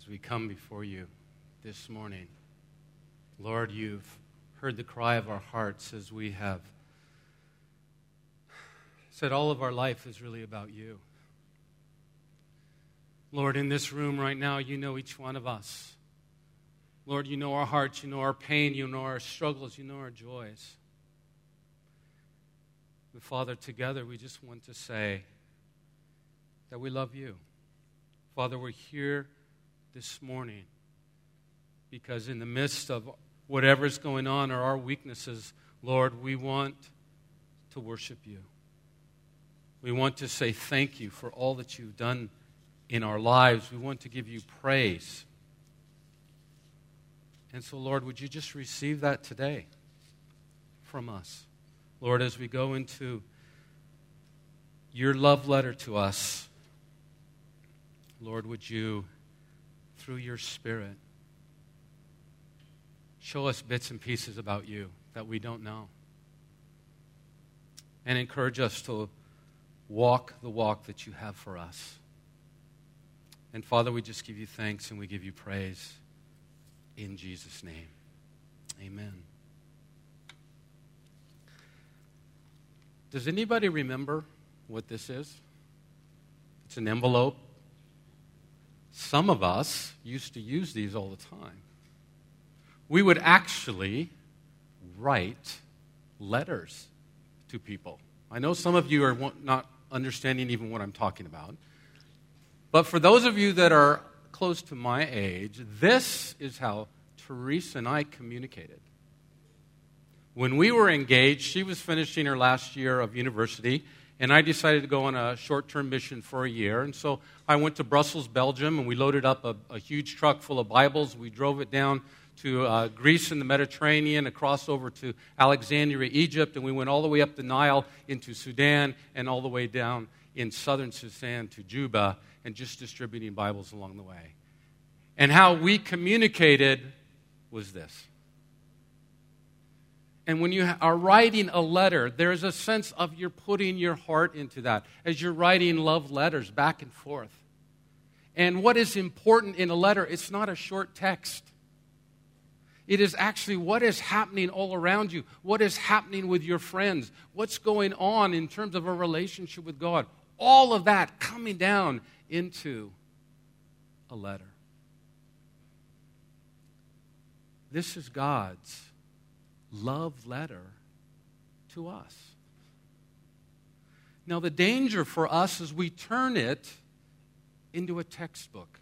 as we come before you this morning. Lord, you've heard the cry of our hearts as we have said all of our life is really about you. Lord, in this room right now, you know each one of us. Lord, you know our hearts, you know our pain, you know our struggles, you know our joys. And Father, together we just want to say that we love you. Father, we're here this morning because in the midst of whatever's going on or our weaknesses, Lord, we want to worship you. We want to say thank you for all that you've done in our lives. We want to give you praise. And so, Lord, would you just receive that today from us? Lord, as we go into your love letter to us, Lord, would you, through your Spirit, show us bits and pieces about you that we don't know. And encourage us to walk the walk that you have for us. And Father, we just give you thanks and we give you praise in Jesus' name. Amen. Does anybody remember what this is? It's an envelope. Some of us used to use these all the time. We would actually write letters to people. I know some of you are not understanding even what I'm talking about. But for those of you that are close to my age, this is how Teresa and I communicated. When we were engaged, she was finishing her last year of university, and I decided to go on a short-term mission for a year. And so I went to Brussels, Belgium, and we loaded up a huge truck full of Bibles. We drove it down to Greece in the Mediterranean, across over to Alexandria, Egypt, and we went all the way up the Nile into Sudan and all the way down in southern Sudan to Juba and just distributing Bibles along the way. And how we communicated was this. And when you are writing a letter, there's a sense of you're putting your heart into that as you're writing love letters back and forth. And what is important in a letter, it's not a short text. It is actually what is happening all around you, what is happening with your friends, what's going on in terms of a relationship with God. All of that coming down into a letter. This is God's love letter to us. Now, the danger for us is we turn it into a textbook.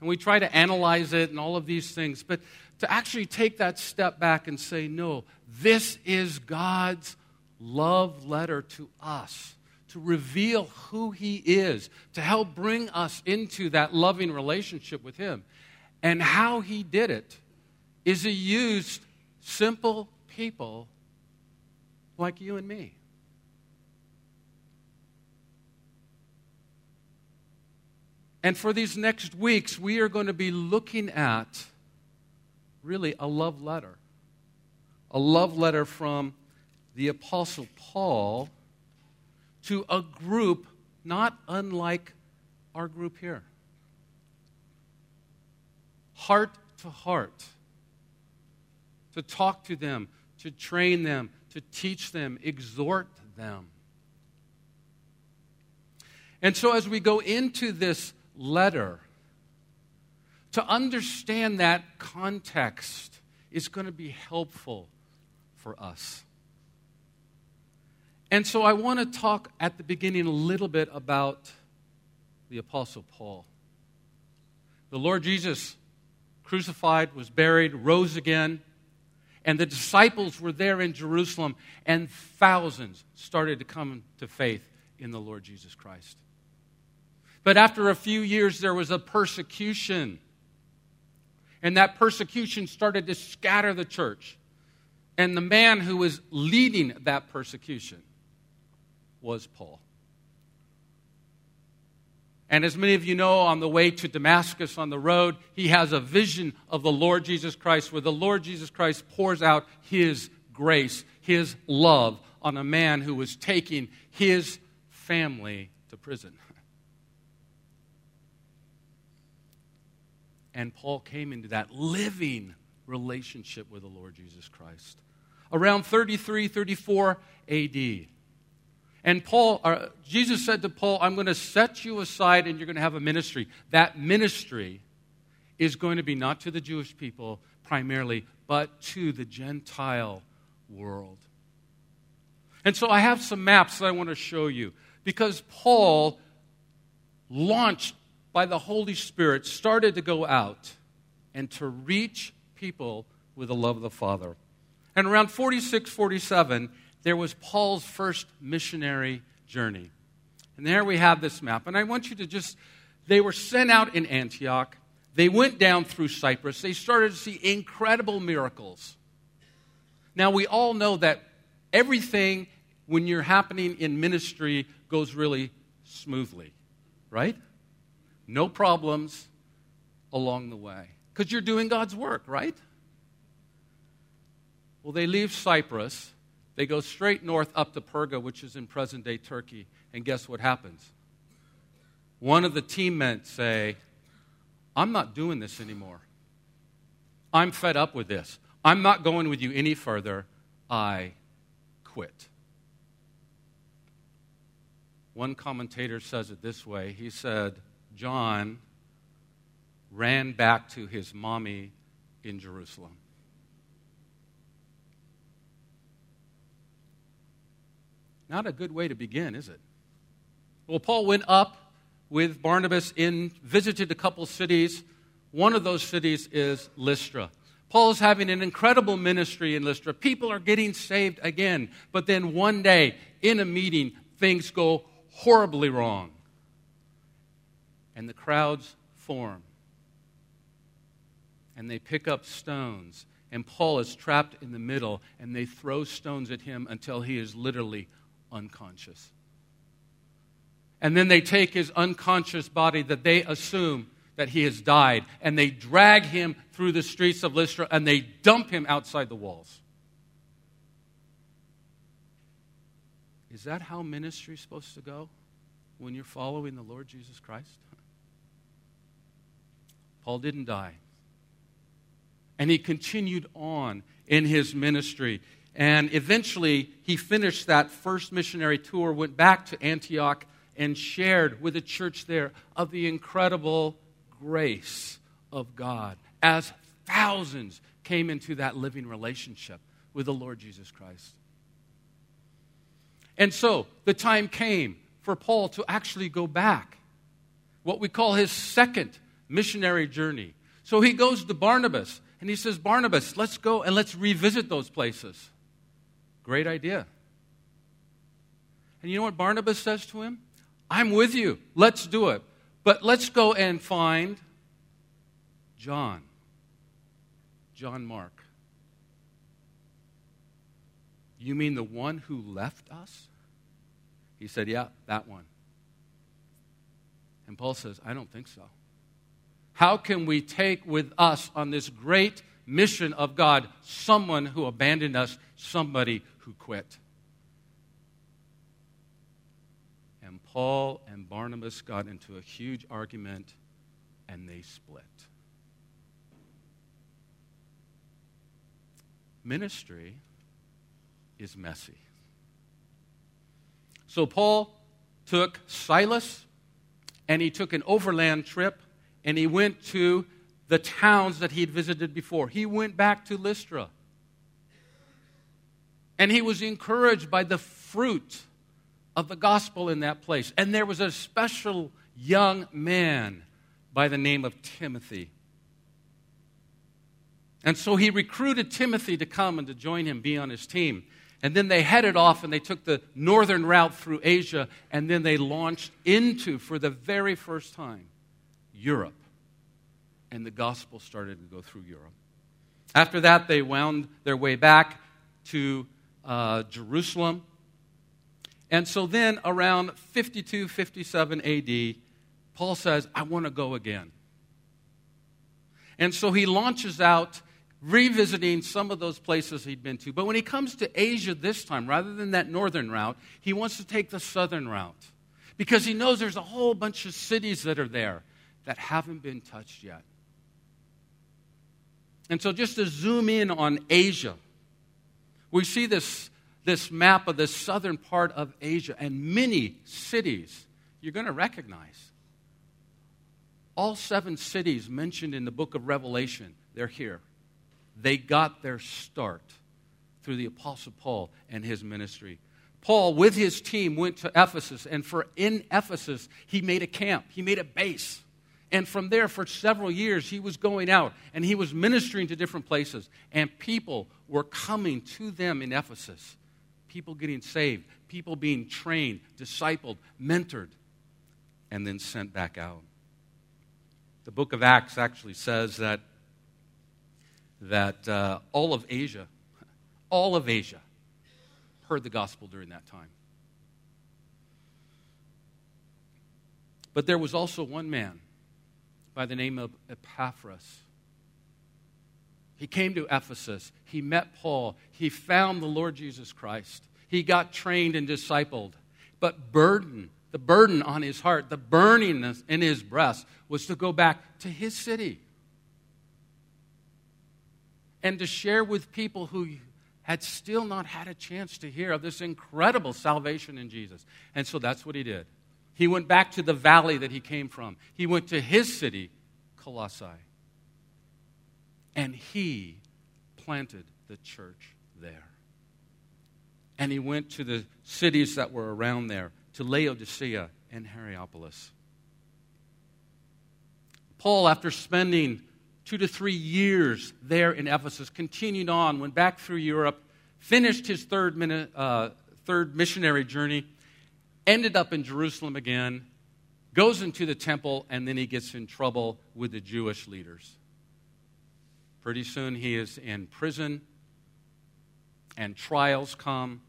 And we try to analyze it and all of these things. But to actually take that step back and say, no, this is God's love letter to us, to reveal who He is, to help bring us into that loving relationship with Him. And how He did it is He used simple people like you and me. And for these next weeks, we are going to be looking at really a love letter from the Apostle Paul to a group not unlike our group here. Heart to heart. To talk to them, to train them, to teach them, exhort them. And so as we go into this letter, to understand that context is going to be helpful for us. And so I want to talk at the beginning a little bit about the Apostle Paul. The Lord Jesus crucified, was buried, rose again. And the disciples were there in Jerusalem, and thousands started to come to faith in the Lord Jesus Christ. But after a few years, there was a persecution. And that persecution started to scatter the church. And the man who was leading that persecution was Paul. And as many of you know, on the way to Damascus on the road, he has a vision of the Lord Jesus Christ where the Lord Jesus Christ pours out His grace, His love on a man who was taking his family to prison. and Paul came into that living relationship with the Lord Jesus Christ. Around 33, 34 A.D., and Jesus said to Paul, I'm going to set you aside and you're going to have a ministry. That ministry is going to be not to the Jewish people primarily, but to the Gentile world. And so I have some maps that I want to show you. Because Paul, launched by the Holy Spirit, started to go out and to reach people with the love of the Father. And around 46, 47... there was Paul's first missionary journey. And there we have this map. And I want you to just, they were sent out in Antioch. They went down through Cyprus. They started to see incredible miracles. Now, we all know that everything, when you're happening in ministry, goes really smoothly, right? No problems along the way. Because you're doing God's work, right? Well, they leave Cyprus. They go straight north up to Perga, which is in present-day Turkey. And guess what happens? One of the team men say, I'm not doing this anymore. I'm fed up with this. I'm not going with you any further. I quit. One commentator says it this way. He said, John ran back to his mommy in Jerusalem. Not a good way to begin, is it? Well, Paul went up with Barnabas and visited a couple cities. One of those cities is Lystra. Paul's having an incredible ministry in Lystra. People are getting saved again. But then one day, in a meeting, things go horribly wrong. And the crowds form. And they pick up stones. And Paul is trapped in the middle. And they throw stones at him until he is literally unconscious. And then they take his unconscious body that they assume that he has died, and they drag him through the streets of Lystra, and they dump him outside the walls. Is that how ministry is supposed to go when you're following the Lord Jesus Christ? Paul didn't die. And he continued on in his ministry. And eventually, he finished that first missionary tour, went back to Antioch, and shared with the church there of the incredible grace of God as thousands came into that living relationship with the Lord Jesus Christ. And so, the time came for Paul to actually go back, what we call his second missionary journey. So he goes to Barnabas, and he says, Barnabas, let's go and let's revisit those places. Great idea. And you know what Barnabas says to him? I'm with you. Let's do it. But let's go and find John Mark. You mean the one who left us? He said, yeah, that one. And Paul says, I don't think so. How can we take with us on this great mission of God someone who abandoned us, somebody who quit? And Paul and Barnabas got into a huge argument, and they split. Ministry is messy. So Paul took Silas, and he took an overland trip, and he went to the towns that he had visited before. He went back to Lystra. And he was encouraged by the fruit of the gospel in that place. And there was a special young man by the name of Timothy. And so he recruited Timothy to come and to join him, be on his team. And then they headed off and they took the northern route through Asia. And then they launched into, for the very first time, Europe, and the gospel started to go through Europe. After that, they wound their way back to Jerusalem. And so then, around 52, 57 AD, Paul says, I want to go again. And so he launches out, revisiting some of those places he'd been to. But when he comes to Asia this time, rather than that northern route, he wants to take the southern route, because he knows there's a whole bunch of cities that are there that haven't been touched yet. And so just to zoom in on Asia, we see this map of the southern part of Asia and many cities you're going to recognize. All 7 cities mentioned in the book of Revelation, they're here. They got their start through the Apostle Paul and his ministry. Paul, with his team, went to Ephesus, and in Ephesus, he made a camp. He made a base. And from there, for several years, he was going out, and he was ministering to different places. And people were coming to them in Ephesus, people getting saved, people being trained, discipled, mentored, and then sent back out. The book of Acts actually says that all of Asia heard the gospel during that time. But there was also one man by the name of Epaphras. He came to Ephesus. He met Paul. He found the Lord Jesus Christ. He got trained and discipled. But the burden on his heart, the burning in his breast was to go back to his city and to share with people who had still not had a chance to hear of this incredible salvation in Jesus. And so that's what he did. He went back to the valley that he came from. He went to his city, Colossae. And he planted the church there. And he went to the cities that were around there, to Laodicea and Hierapolis. Paul, after spending 2 to 3 years there in Ephesus, continued on, went back through Europe, finished his third missionary journey, ended up in Jerusalem again, goes into the temple, and then he gets in trouble with the Jewish leaders. Pretty soon he is in prison, and trials come,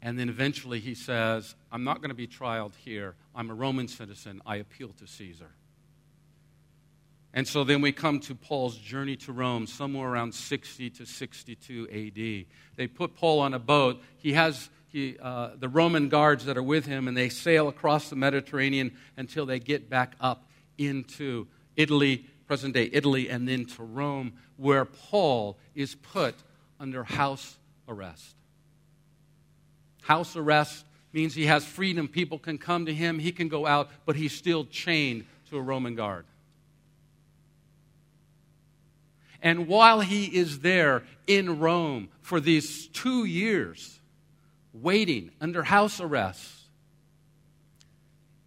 and then eventually he says, I'm not going to be trialed here. I'm a Roman citizen. I appeal to Caesar. And so then we come to Paul's journey to Rome, somewhere around 60 to 62 A.D. They put Paul on a boat. He has the Roman guards that are with him, and they sail across the Mediterranean until they get back up into Italy, present-day Italy, and then to Rome, where Paul is put under house arrest. House arrest means he has freedom. People can come to him. He can go out, but he's still chained to a Roman guard. And while he is there in Rome for these 2 years, waiting under house arrest,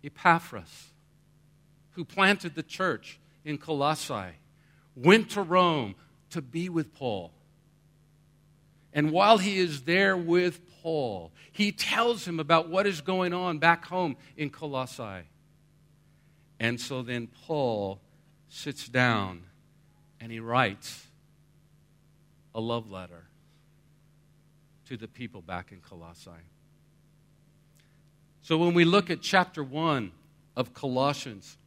Epaphras, who planted the church in Colossae, went to Rome to be with Paul. And while he is there with Paul, he tells him about what is going on back home in Colossae. And so then Paul sits down and he writes a love letter to the people back in Colossae. So when we look at chapter 1 of Colossians,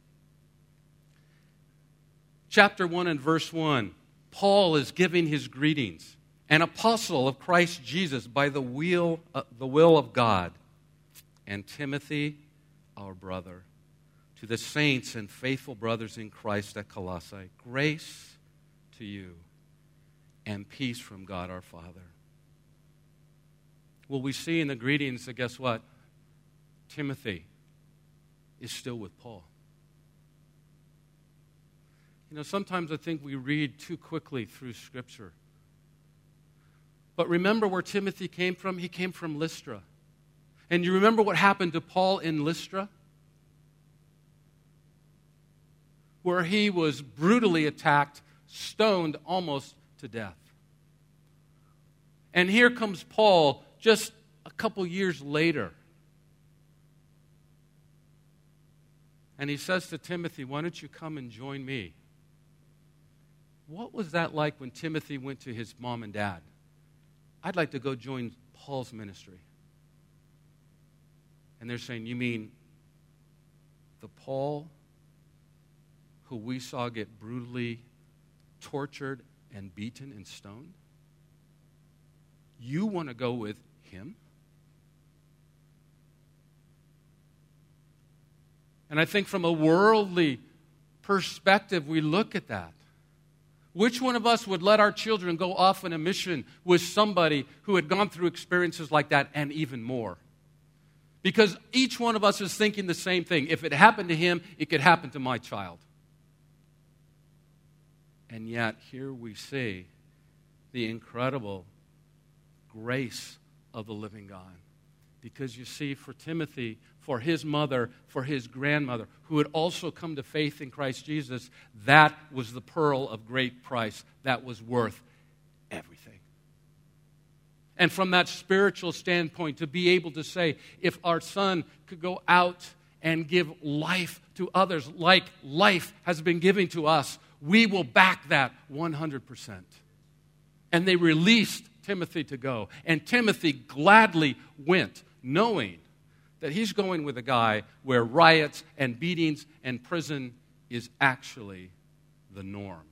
chapter 1 and verse 1, Paul is giving his greetings, an apostle of Christ Jesus by the will of God, and Timothy, our brother, to the saints and faithful brothers in Christ at Colossae, grace to you, and peace from God our Father. Well, we see in the greetings that, guess what? Timothy is still with Paul. You know, sometimes I think we read too quickly through Scripture. But remember where Timothy came from? He came from Lystra. And you remember what happened to Paul in Lystra? Where he was brutally attacked, stoned almost to death. And here comes Paul just a couple years later. And he says to Timothy, why don't you come and join me? What was that like when Timothy went to his mom and dad? I'd like to go join Paul's ministry. And they're saying, you mean the Paul who we saw get brutally tortured and beaten and stoned? You want to go with him? And I think from a worldly perspective, we look at that. Which one of us would let our children go off on a mission with somebody who had gone through experiences like that and even more? Because each one of us is thinking the same thing. If it happened to him, it could happen to my child. And yet, here we see the incredible grace of the living God. Because you see, for Timothy, for his mother, for his grandmother, who had also come to faith in Christ Jesus, that was the pearl of great price. That was worth everything. And from that spiritual standpoint, to be able to say, if our son could go out and give life to others, like life has been given to us, we will back that 100%. And they released Timothy to go. And Timothy gladly went, knowing that he's going with a guy where riots and beatings and prison is actually the norm.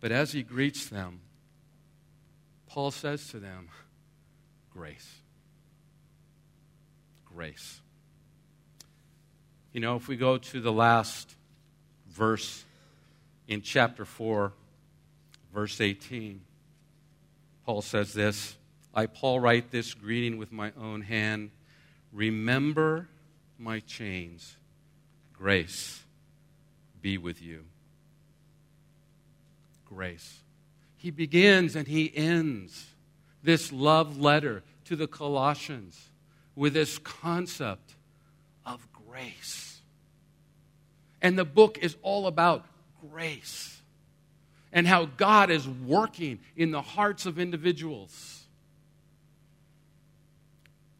But as he greets them, Paul says to them, grace. Grace. You know, if we go to the last verse in chapter 4, Verse 18, Paul says this, I, Paul, write this greeting with my own hand. Remember my chains. Grace be with you. Grace. He begins and he ends this love letter to the Colossians with this concept of grace. And the book is all about grace. And how God is working in the hearts of individuals.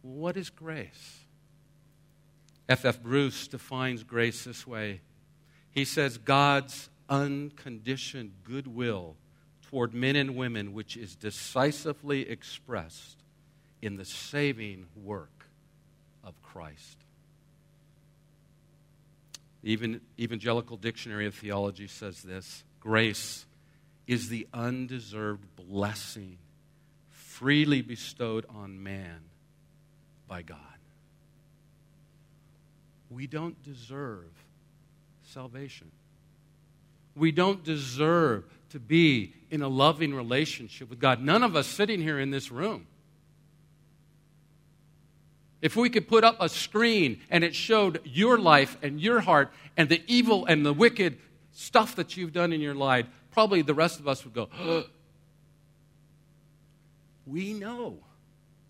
What is grace? F.F. Bruce defines grace this way. He says, God's unconditioned goodwill toward men and women, which is decisively expressed in the saving work of Christ. The Evangelical Dictionary of Theology says this, grace is the undeserved blessing freely bestowed on man by God. We don't deserve salvation. We don't deserve to be in a loving relationship with God. None of us sitting here in this room. If we could put up a screen and it showed your life and your heart and the evil and the wicked stuff that you've done in your life, probably the rest of us would go, oh. We know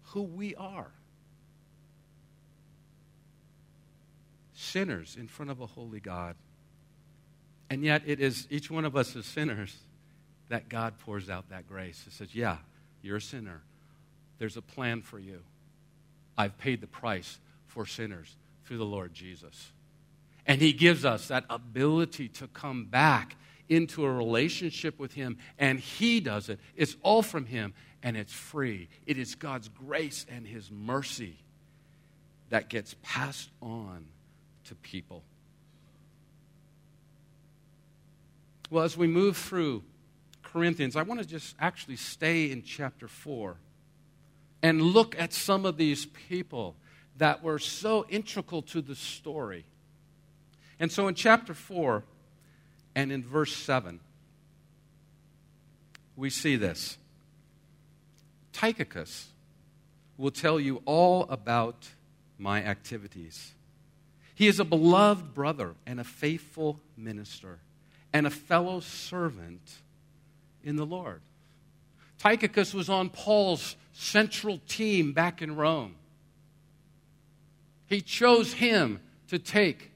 who we are. Sinners in front of a holy God. And yet it is each one of us as sinners that God pours out that grace. He says, yeah, you're a sinner. There's a plan for you. I've paid the price for sinners through the Lord Jesus. And he gives us that ability to come back into a relationship with him, and he does it. It's all from him, and it's free. It is God's grace and his mercy that gets passed on to people. Well, as we move through Corinthians, I want to just actually stay in chapter 4 and look at some of these people that were so integral to the story. And so in chapter 4, and in verse 7, we see this. Tychicus will tell you all about my activities. He is a beloved brother and a faithful minister and a fellow servant in the Lord. Tychicus was on Paul's central team back in Rome. He chose him to take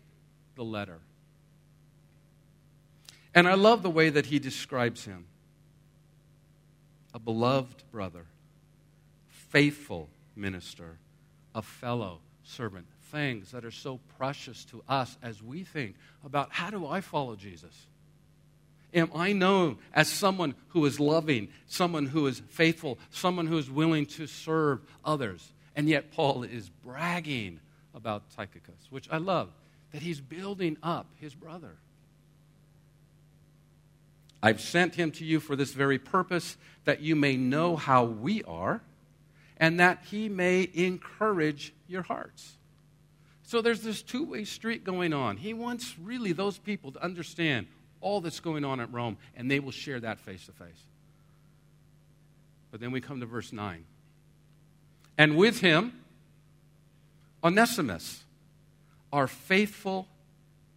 the letter. And I love the way that he describes him. A beloved brother, faithful minister, a fellow servant. Things that are so precious to us as we think about, how do I follow Jesus? Am I known as someone who is loving, someone who is faithful, someone who is willing to serve others? And yet Paul is bragging about Tychicus, which I love, that he's building up his brother. I've sent him to you for this very purpose, that you may know how we are, and that he may encourage your hearts. So there's this two-way street going on. He wants really those people to understand all that's going on at Rome, and they will share that face to face. But then we come to verse 9. And with him, Onesimus, our faithful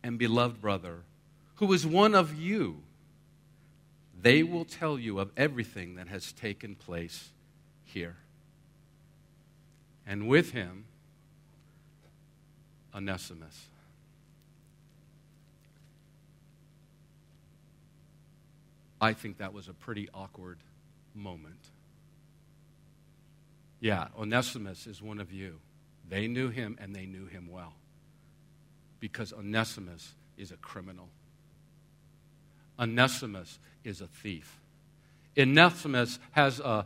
and beloved brother, who is one of you. They will tell you of everything that has taken place here. And with him, Onesimus. I think that was a pretty awkward moment. Yeah, Onesimus is one of you. They knew him, and they knew him well. Because Onesimus is a criminal. Onesimus is a thief. Onesimus has a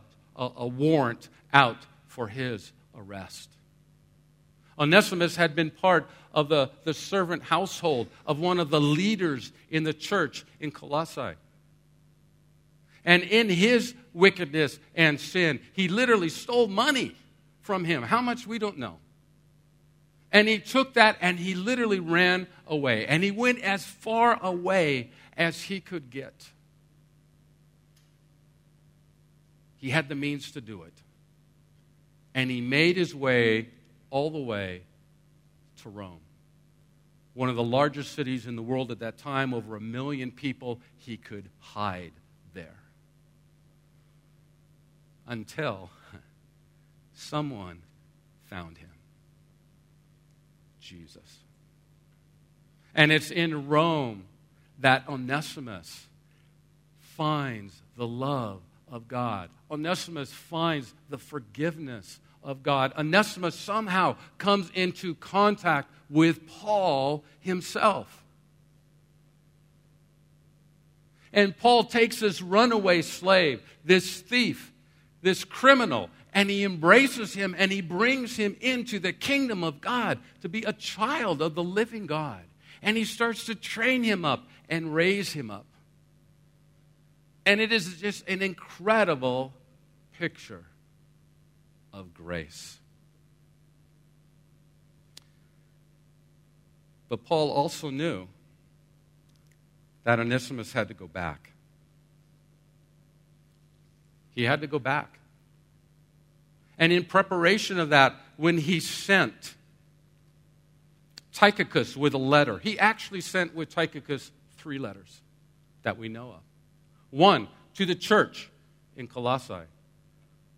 warrant out for his arrest. Onesimus had been part of the servant household of one of the leaders in the church in Colossae. And in his wickedness and sin, he literally stole money from him. How much, we don't know. And he took that and he literally ran away. And he went as far away as he could get. He had the means to do it. And he made his way all the way to Rome. One of the largest cities in the world at that time, over 1 million people, he could hide there. Until someone found him. Jesus. And it's in Rome that Onesimus finds the love of God. Onesimus finds the forgiveness of God. Onesimus somehow comes into contact with Paul himself. And Paul takes this runaway slave, this thief, this criminal, and he embraces him and he brings him into the kingdom of God to be a child of the living God. And he starts to train him up and raise him up. And it is just an incredible picture of grace. But Paul also knew that Onesimus had to go back. He had to go back. And in preparation of that, when he sent Tychicus with a letter. He actually sent with Tychicus 3 letters that we know of. One, to the church in Colossae.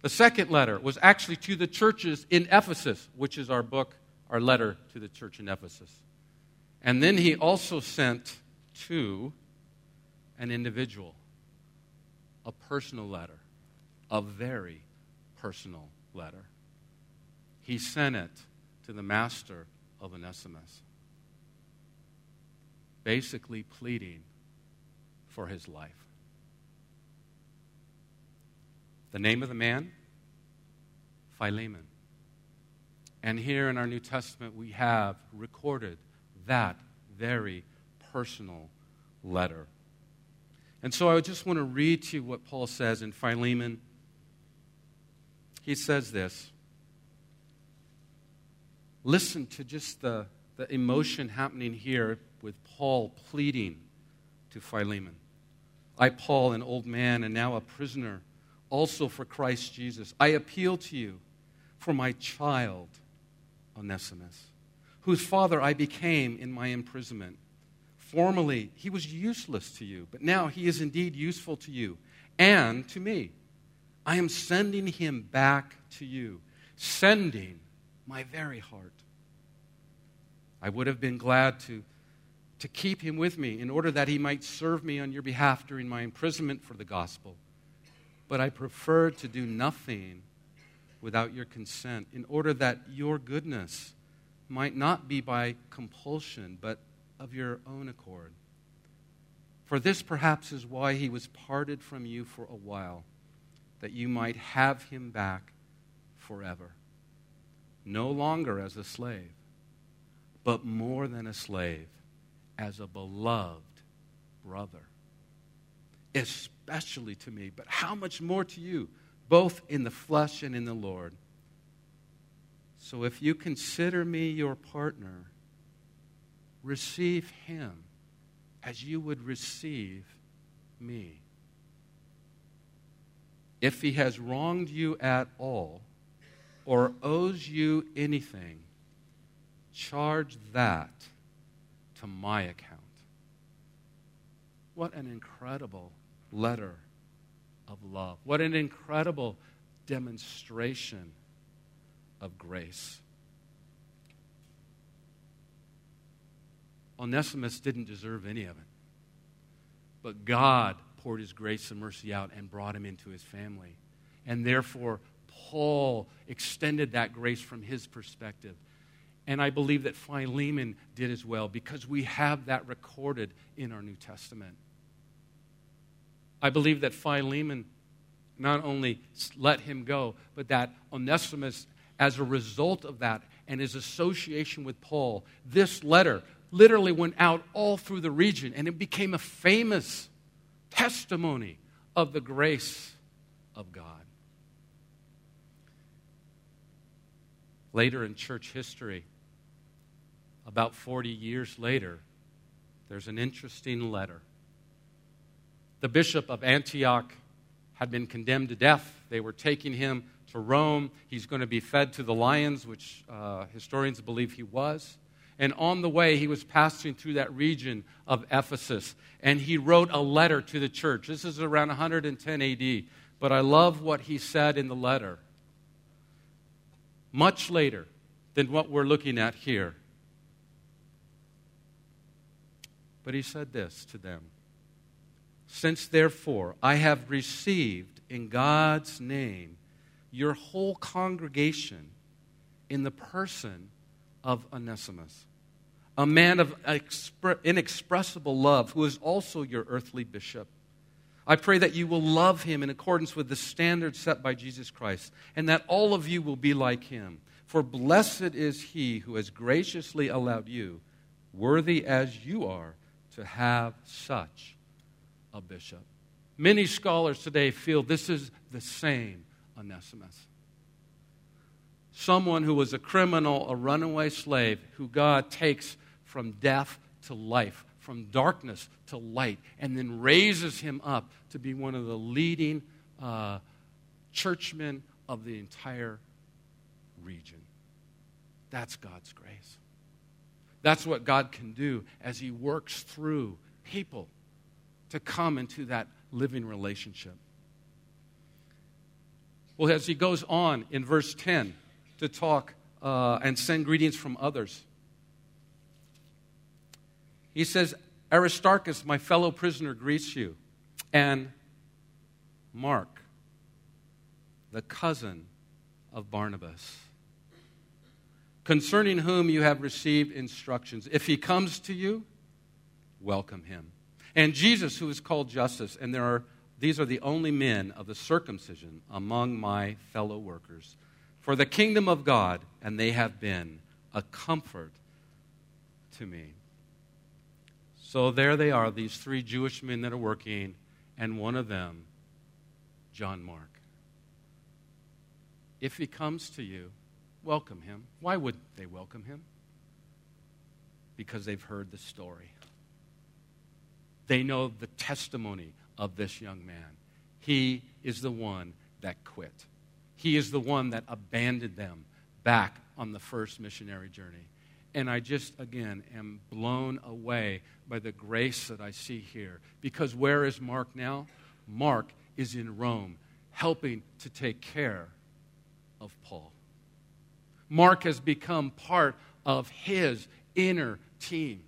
The second letter was actually to the churches in Ephesus, which is our book, our letter to the church in Ephesus. And then he also sent to an individual, a personal letter, a very personal letter. He sent it to the master of Onesimus, basically pleading for his life. The name of the man? Philemon. And here in our New Testament, we have recorded that very personal letter. And so I just want to read to you what Paul says in Philemon. He says this. Listen to just the emotion happening here with Paul pleading to Philemon. I, Paul, an old man and now a prisoner, also for Christ Jesus, I appeal to you for my child, Onesimus, whose father I became in my imprisonment. Formerly, he was useless to you, but now he is indeed useful to you and to me. I am sending him back to you, sending my very heart. I would have been glad to keep him with me in order that he might serve me on your behalf during my imprisonment for the gospel. But I preferred to do nothing without your consent in order that your goodness might not be by compulsion, but of your own accord. For this perhaps is why he was parted from you for a while, that you might have him back forever. No longer as a slave, but more than a slave, as a beloved brother. Especially to me, but how much more to you, both in the flesh and in the Lord. So if you consider me your partner, receive him as you would receive me. If he has wronged you at all or owes you anything, charge that to my account. What an incredible letter of love. What an incredible demonstration of grace. Onesimus didn't deserve any of it. But God poured his grace and mercy out and brought him into his family. And therefore, Paul extended that grace from his perspective. And I believe that Philemon did as well, because we have that recorded in our New Testament. I believe that Philemon not only let him go, but that Onesimus, as a result of that and his association with Paul, this letter literally went out all through the region, and it became a famous testimony of the grace of God. Later in church history, about 40 years later, there's an interesting letter. The bishop of Antioch had been condemned to death. They were taking him to Rome. He's going to be fed to the lions, which historians believe he was. And on the way, he was passing through that region of Ephesus, and he wrote a letter to the church. This is around 110 AD, but I love what he said in the letter. Much later than what we're looking at here. But he said this to them: "Since therefore I have received in God's name your whole congregation in the person of Onesimus, a man of inexpressible love, who is also your earthly bishop. I pray that you will love him in accordance with the standard set by Jesus Christ, and that all of you will be like him. For blessed is he who has graciously allowed you, worthy as you are, to have such a bishop." Many scholars today feel this is the same Onesimus. Someone who was a criminal, a runaway slave, who God takes from death to life, from darkness to light, and then raises him up to be one of the leading churchmen of the entire region. That's God's grace. That's what God can do as he works through people to come into that living relationship. Well, as he goes on in verse 10, to talk and send greetings from others. He says, "Aristarchus, my fellow prisoner, greets you, and Mark, the cousin of Barnabas, concerning whom you have received instructions. If he comes to you, welcome him. And Jesus, who is called Justus, and these are the only men of the circumcision among my fellow workers, for the kingdom of God, and they have been a comfort to me." So there they are, these three Jewish men that are working, and one of them, John Mark. If he comes to you, welcome him. Why would they welcome him? Because they've heard the story. They know the testimony of this young man. He is the one that quit. He is the one that abandoned them back on the first missionary journey. And I just, again, am blown away by the grace that I see here. Because where is Mark now? Mark is in Rome, helping to take care of Paul. Mark has become part of his inner team.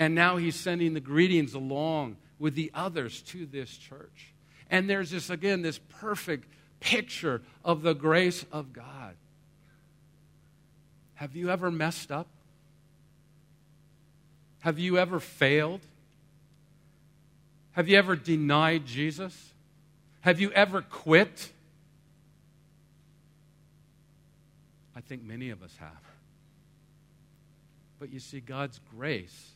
And now he's sending the greetings along with the others to this church. And there's this, again, this perfect picture of the grace of God. Have you ever messed up? Have you ever failed? Have you ever denied Jesus? Have you ever quit? I think many of us have. But you see, God's grace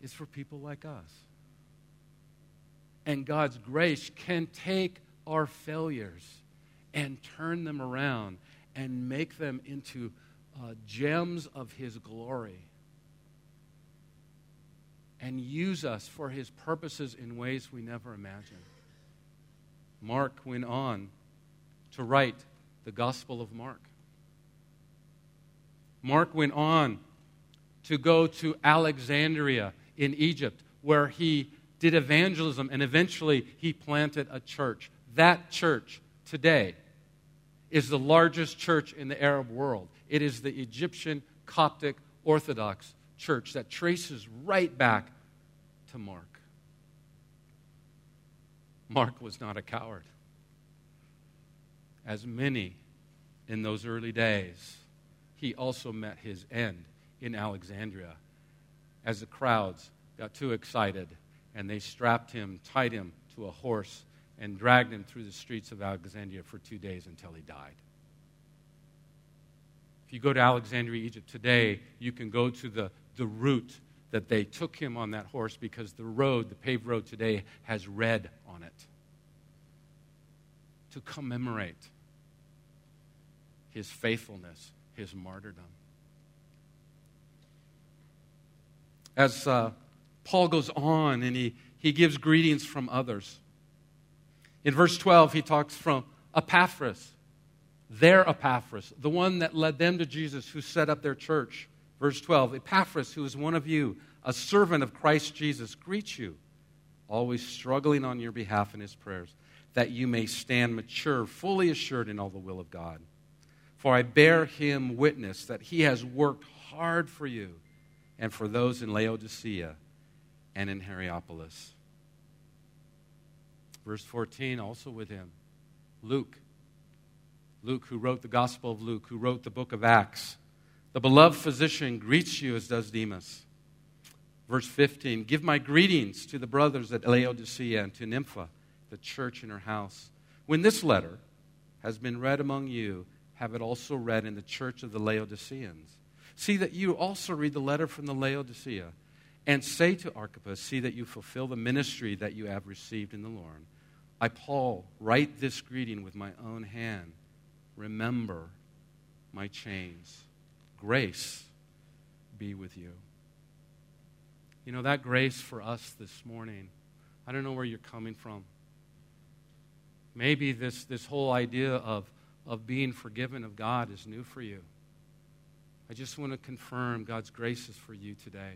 is for people like us. And God's grace can take our failures and turn them around and make them into gems of his glory. and use us for his purposes in ways we never imagined. Mark went on to write the Gospel of Mark. Mark went on to go to Alexandria in Egypt, where he did evangelism, and eventually he planted a church. That church today is the largest church in the Arab world. It is the Egyptian Coptic Orthodox Church that traces right back to Mark. Mark was not a coward, as many in those early days. He also met his end in Alexandria as the crowds got too excited and they strapped him, tied him to a horse, and dragged him through the streets of Alexandria for 2 days until he died. If you go to Alexandria, Egypt today, you can go to the route that they took him on that horse, because the road, the paved road today, has red on it to commemorate his faithfulness, his martyrdom. As Paul goes on and he gives greetings from others, in verse 12 he talks from Epaphras, their Epaphras, the one that led them to Jesus, who set up their church. Verse 12, Epaphras, who is one of you, a servant of Christ Jesus, greets you, always struggling on your behalf in his prayers, that you may stand mature, fully assured in all the will of God. For I bear him witness that he has worked hard for you and for those in Laodicea and in Hierapolis. Verse 14, also with him, Luke, who wrote the Gospel of Luke, who wrote the book of Acts. The beloved physician greets you, as does Demas. Verse 15, give my greetings to the brothers at Laodicea and to Nympha, the church in her house. When this letter has been read among you, have it also read in the church of the Laodiceans. See that you also read the letter from the Laodicea, and say to Archippus, see that you fulfill the ministry that you have received in the Lord. I, Paul, write this greeting with my own hand. Remember my chains. Grace be with you. You know, that grace for us this morning, I don't know where you're coming from. Maybe this whole idea of being forgiven of God is new for you. I just want to confirm God's grace is for you today.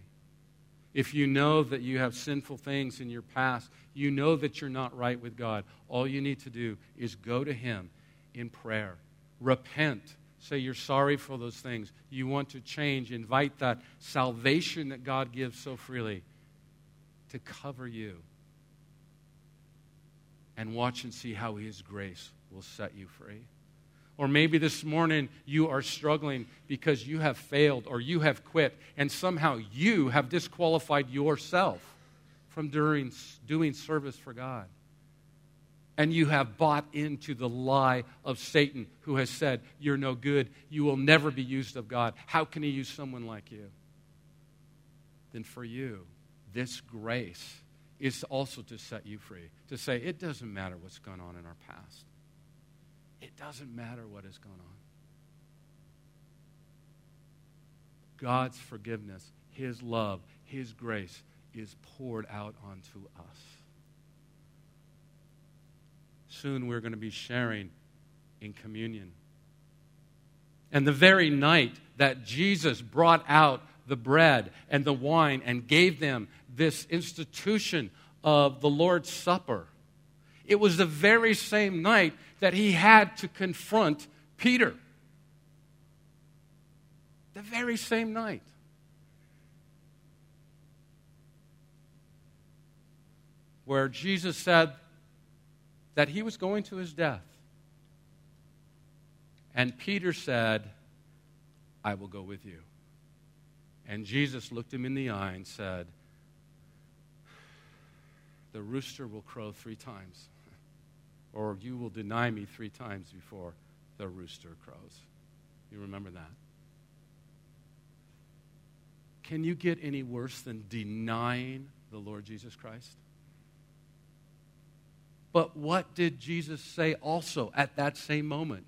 If you know that you have sinful things in your past, you know that you're not right with God, all you need to do is go to him in prayer. Repent. Say you're sorry for those things. You want to change. Invite that salvation that God gives so freely to cover you. And watch and see how his grace will set you free. Or maybe this morning you are struggling because you have failed or you have quit, and somehow you have disqualified yourself from doing service for God. And you have bought into the lie of Satan, who has said, you're no good, you will never be used of God. How can he use someone like you? Then for you, this grace is also to set you free. To say, it doesn't matter what's gone on in our past. It doesn't matter what has gone on. God's forgiveness, his love, his grace is poured out onto us. Soon we're going to be sharing in communion. And the very night that Jesus brought out the bread and the wine and gave them this institution of the Lord's Supper, it was the very same night that he had to confront Peter. The very same night. Where Jesus said that he was going to his death. And Peter said, I will go with you. And Jesus looked him in the eye and said, the rooster will crow 3 times, or you will deny me 3 times before the rooster crows. You remember that? Can you get any worse than denying the Lord Jesus Christ? But what did Jesus say also at that same moment?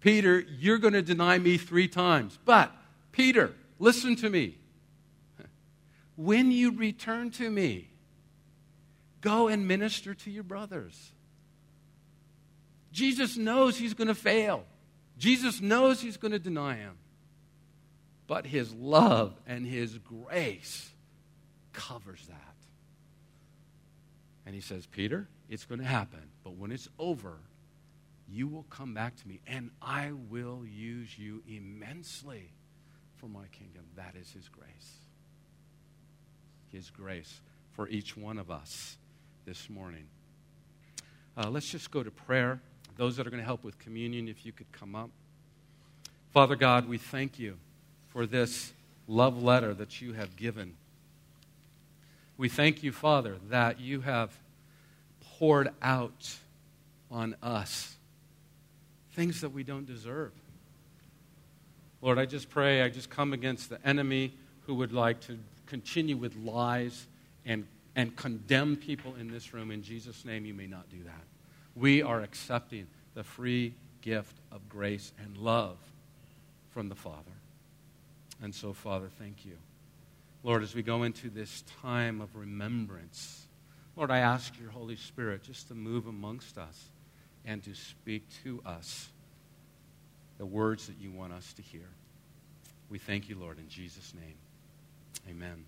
Peter, you're going to deny me 3 times. But, Peter, listen to me. when you return to me, go and minister to your brothers. Jesus knows he's going to fail. Jesus knows he's going to deny him. But his love and his grace covers that. And he says, Peter, it's going to happen. But when it's over, you will come back to me, and I will use you immensely for my kingdom. That is his grace. His grace for each one of us this morning. Let's just go to prayer. Those that are going to help with communion, if you could come up. Father God, we thank you for this love letter that you have given. We thank you, Father, that you have poured out on us things that we don't deserve. Lord, I just pray, I just come against the enemy who would like to continue with lies and condemn people in this room. In Jesus' name, you may not do that. We are accepting the free gift of grace and love from the Father. And so, Father, thank you. Lord, as we go into this time of remembrance, Lord, I ask your Holy Spirit just to move amongst us and to speak to us the words that you want us to hear. We thank you, Lord, in Jesus' name. Amen.